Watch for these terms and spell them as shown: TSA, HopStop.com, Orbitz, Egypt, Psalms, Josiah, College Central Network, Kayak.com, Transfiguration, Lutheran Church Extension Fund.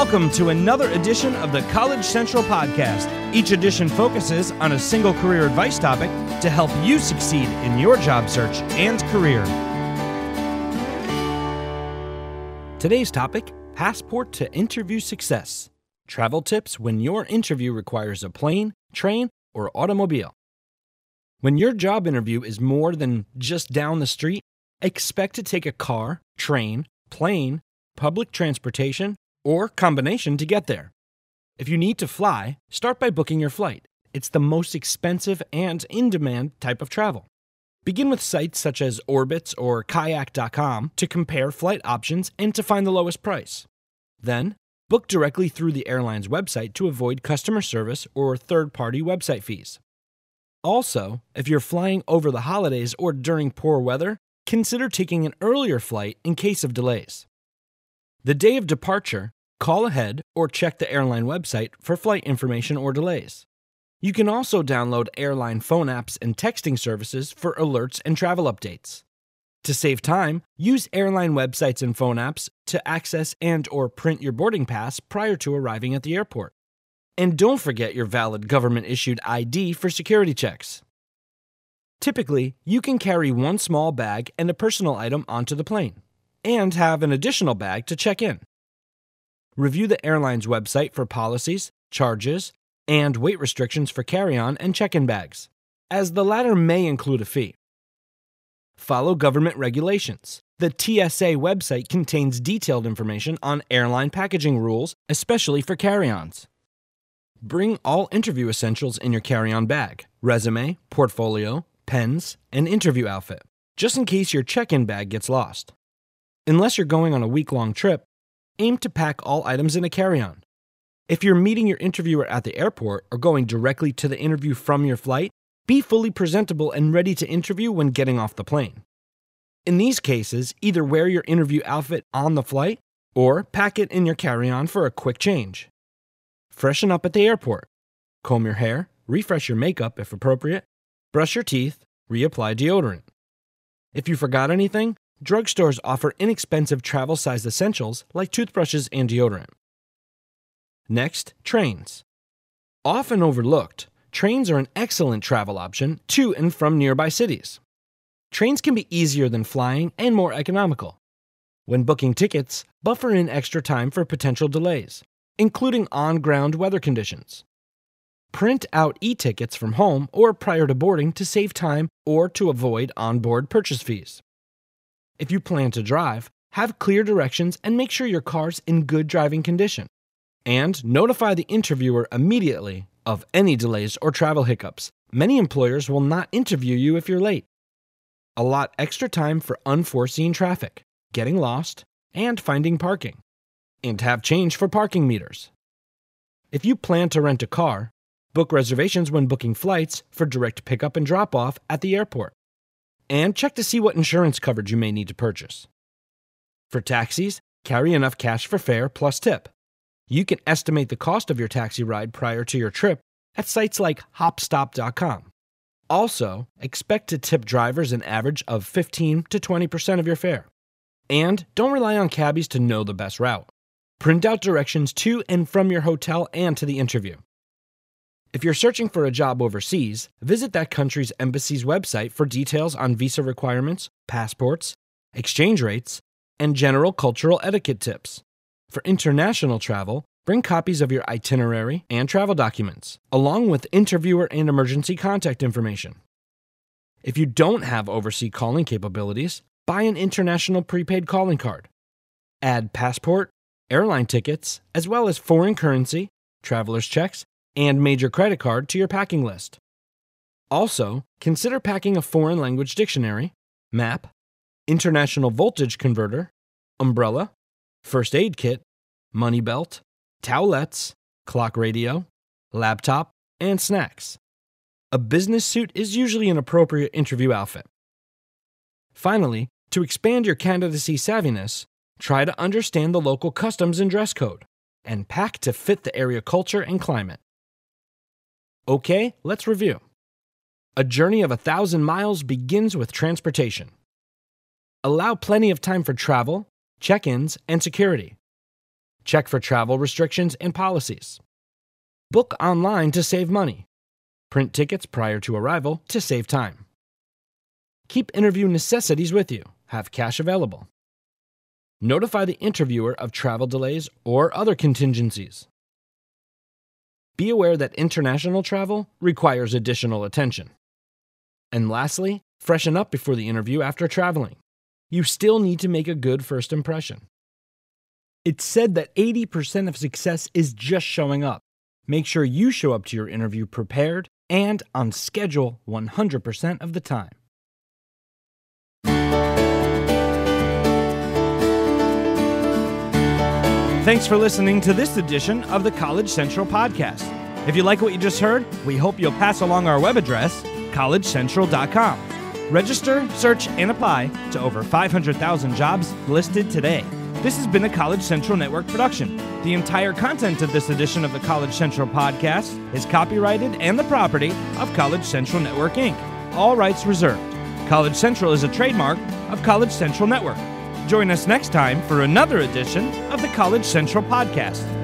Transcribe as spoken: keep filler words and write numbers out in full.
Welcome to another edition of the College Central Podcast. Each edition focuses on a single career advice topic to help you succeed in your job search and career. Today's topic, Passport to Interview Success. Travel tips when your interview requires a plane, train, or automobile. When your job interview is more than just down the street, expect to take a car, train, plane, public transportation, or combination to get there. If you need to fly, start by booking your flight. It's the most expensive and in-demand type of travel. Begin with sites such as Orbitz or Kayak dot com to compare flight options and to find the lowest price. Then, book directly through the airline's website to avoid customer service or third-party website fees. Also, if you're flying over the holidays or during poor weather, consider taking an earlier flight in case of delays. The day of departure, call ahead or check the airline website for flight information or delays. You can also download airline phone apps and texting services for alerts and travel updates. To save time, use airline websites and phone apps to access and or print your boarding pass prior to arriving at the airport. And don't forget your valid government-issued I D for security checks. Typically, you can carry one small bag and a personal item onto the plane, and have an additional bag to check in. Review the airline's website for policies, charges, and weight restrictions for carry-on and check-in bags, as the latter may include a fee. Follow government regulations. The T S A website contains detailed information on airline packaging rules, especially for carry-ons. Bring all interview essentials in your carry-on bag: resume, portfolio, pens, and interview outfit, just in case your check-in bag gets lost. Unless you're going on a week-long trip, aim to pack all items in a carry-on. If you're meeting your interviewer at the airport or going directly to the interview from your flight, be fully presentable and ready to interview when getting off the plane. In these cases, either wear your interview outfit on the flight or pack it in your carry-on for a quick change. Freshen up at the airport. Comb your hair, refresh your makeup if appropriate, brush your teeth, reapply deodorant. If you forgot anything, drugstores offer inexpensive travel-sized essentials like toothbrushes and deodorant. Next, trains. Often overlooked, trains are an excellent travel option to and from nearby cities. Trains can be easier than flying and more economical. When booking tickets, buffer in extra time for potential delays, including on-ground weather conditions. Print out e-tickets from home or prior to boarding to save time or to avoid on-board purchase fees. If you plan to drive, have clear directions and make sure your car's in good driving condition. And notify the interviewer immediately of any delays or travel hiccups. Many employers will not interview you if you're late. Allot extra time for unforeseen traffic, getting lost, and finding parking. And have change for parking meters. If you plan to rent a car, book reservations when booking flights for direct pickup and drop-off at the airport. And check to see what insurance coverage you may need to purchase. For taxis, carry enough cash for fare plus tip. You can estimate the cost of your taxi ride prior to your trip at sites like Hop Stop dot com. Also, expect to tip drivers an average of fifteen to twenty percent of your fare. And don't rely on cabbies to know the best route. Print out directions to and from your hotel and to the interview. If you're searching for a job overseas, visit that country's embassy's website for details on visa requirements, passports, exchange rates, and general cultural etiquette tips. For international travel, bring copies of your itinerary and travel documents, along with interviewer and emergency contact information. If you don't have overseas calling capabilities, buy an international prepaid calling card. Add passport, airline tickets, as well as foreign currency, traveler's checks, and major credit card to your packing list. Also, consider packing a foreign language dictionary, map, international voltage converter, umbrella, first aid kit, money belt, towelettes, clock radio, laptop, and snacks. A business suit is usually an appropriate interview outfit. Finally, to expand your candidacy savviness, try to understand the local customs and dress code, and pack to fit the area culture and climate. Okay, let's review. A journey of a thousand miles begins with transportation. Allow plenty of time for travel, check-ins, and security. Check for travel restrictions and policies. Book online to save money. Print tickets prior to arrival to save time. Keep interview necessities with you. Have cash available. Notify the interviewer of travel delays or other contingencies. Be aware that international travel requires additional attention. And lastly, freshen up before the interview after traveling. You still need to make a good first impression. It's said that eighty percent of success is just showing up. Make sure you show up to your interview prepared and on schedule one hundred percent of the time. Thanks for listening to this edition of the College Central Podcast. If you like what you just heard, we hope you'll pass along our web address, college central dot com. Register, search, and apply to over five hundred thousand jobs listed today. This has been a College Central Network production. The entire content of this edition of the College Central Podcast is copyrighted and the property of College Central Network, Incorporated. All rights reserved. College Central is a trademark of College Central Network. Join us next time for another edition of the College Central Podcast.